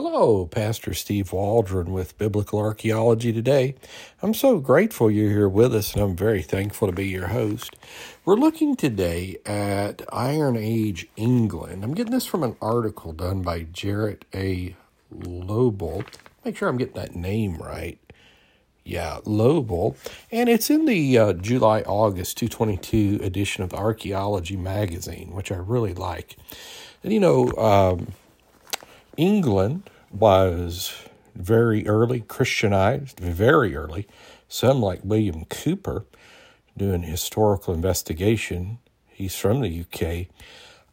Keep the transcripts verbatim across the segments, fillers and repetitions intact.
Hello, Pastor Steve Waldron with Biblical Archaeology Today. I'm so grateful you're here with us, and I'm very thankful to be your host. We're looking today at Iron Age England. I'm getting this from an article done by Jarrett A. Lobel. Make sure I'm getting that name right. Yeah, Lobel. And it's in the uh, July-August two twenty-two edition of the Archaeology Magazine, which I really like. And, you know, um, England was very early Christianized, very early. Some like William Cooper doing historical investigation, he's from the U K,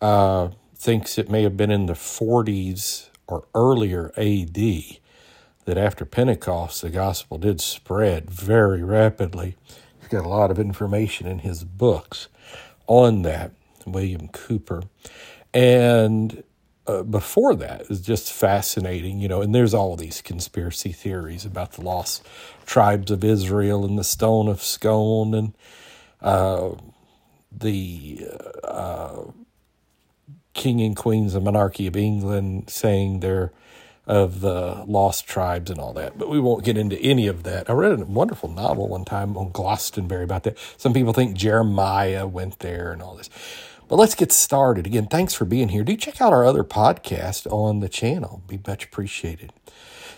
uh, thinks it may have been in the forties or earlier A D that after Pentecost, the gospel did spread very rapidly. He's got a lot of information in his books on that, William Cooper. And Uh, before that, it was just fascinating, you know, and there's all these conspiracy theories about the lost tribes of Israel and the Stone of Scone and uh, the uh, king and queens of the monarchy of England saying they're of the lost tribes and all that. But we won't get into any of that. I read a wonderful novel one time on Glastonbury about that. Some people think Jeremiah went there and all this. But let's get started. Again, thanks for being here. Do check out our other podcast on the channel. Be much appreciated.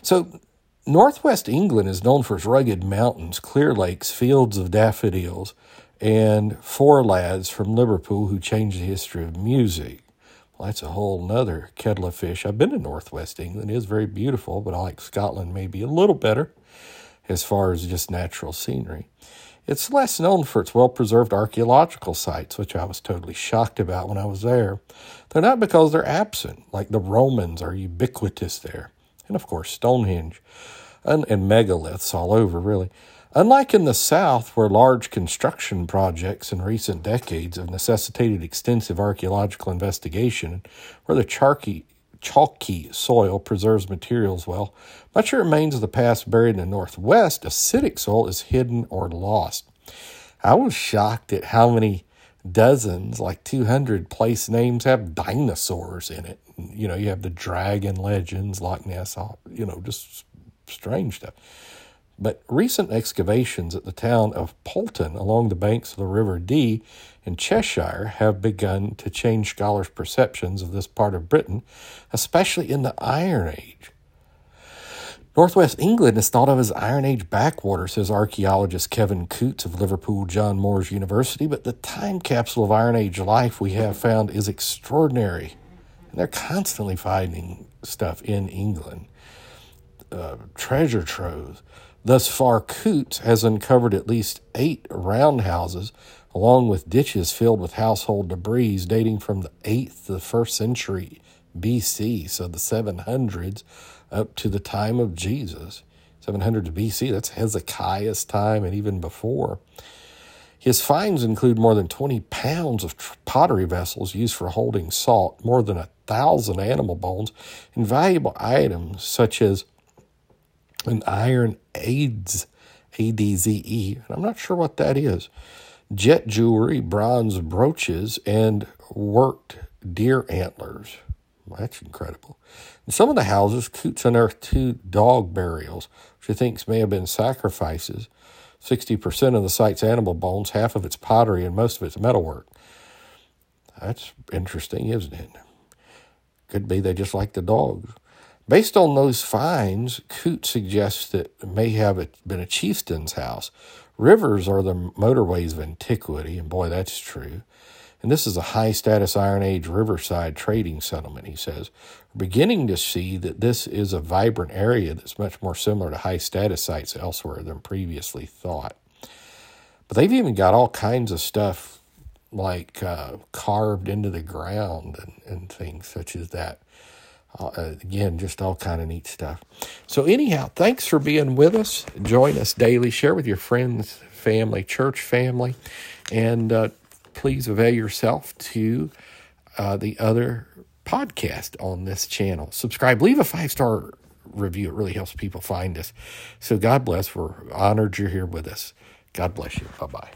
So, Northwest England is known for its rugged mountains, clear lakes, fields of daffodils, and four lads from Liverpool who changed the history of music. Well, that's a whole nother kettle of fish. I've been to Northwest England. It is very beautiful, but I like Scotland maybe a little better as far as just natural scenery. It's less known for its well-preserved archaeological sites, which I was totally shocked about when I was there. They're not because they're absent, like the Romans are ubiquitous there. And, of course, Stonehenge and, and megaliths all over, really. Unlike in the South, where large construction projects in recent decades have necessitated extensive archaeological investigation, where the Charkey chalky soil preserves materials well, much remains of the past buried in the Northwest. Acidic soil is hidden or lost. I was shocked at how many dozens, like two hundred place names have dinosaurs in it. You know, you have the dragon legends, Loch Ness, you know, just strange stuff. But recent excavations at the town of Poulton along the banks of the River Dee in Cheshire have begun to change scholars' perceptions of this part of Britain, especially in the Iron Age. Northwest England is thought of as Iron Age backwater, says archaeologist Kevin Cootes of Liverpool John Moores University, but the time capsule of Iron Age life we have found is extraordinary, and they're constantly finding stuff in England. Uh, treasure troves. Thus far, Cootes has uncovered at least eight roundhouses, along with ditches filled with household debris dating from the eighth to the first century B C, so the seven hundreds up to the time of Jesus. seven hundreds B C, that's Hezekiah's time and even before. His finds include more than twenty pounds of pottery vessels used for holding salt, more than a thousand animal bones, and valuable items such as an iron adze, A D Z E, and I'm not sure what that is, jet jewelry, bronze brooches, and worked deer antlers. Well, that's incredible. In some of the houses, Coots unearthed two dog burials, which he thinks may have been sacrifices, sixty percent of the site's animal bones, half of its pottery, and most of its metalwork. That's interesting, isn't it? Could be they just like the dogs. Based on those finds, Coote suggests that it may have been a chieftain's house. Rivers are the motorways of antiquity, and boy, that's true. And this is a high-status Iron Age riverside trading settlement, he says. We're beginning to see that this is a vibrant area that's much more similar to high-status sites elsewhere than previously thought. But they've even got all kinds of stuff like uh, carved into the ground and, and things such as that. Uh, again, just all kind of neat stuff. So anyhow, thanks for being with us. Join us daily. Share with your friends, family, church family, and uh, please avail yourself to uh, the other podcast on this channel. Subscribe. Leave a five-star review. It really helps people find us. So God bless. We're honored you're here with us. God bless you. Bye-bye.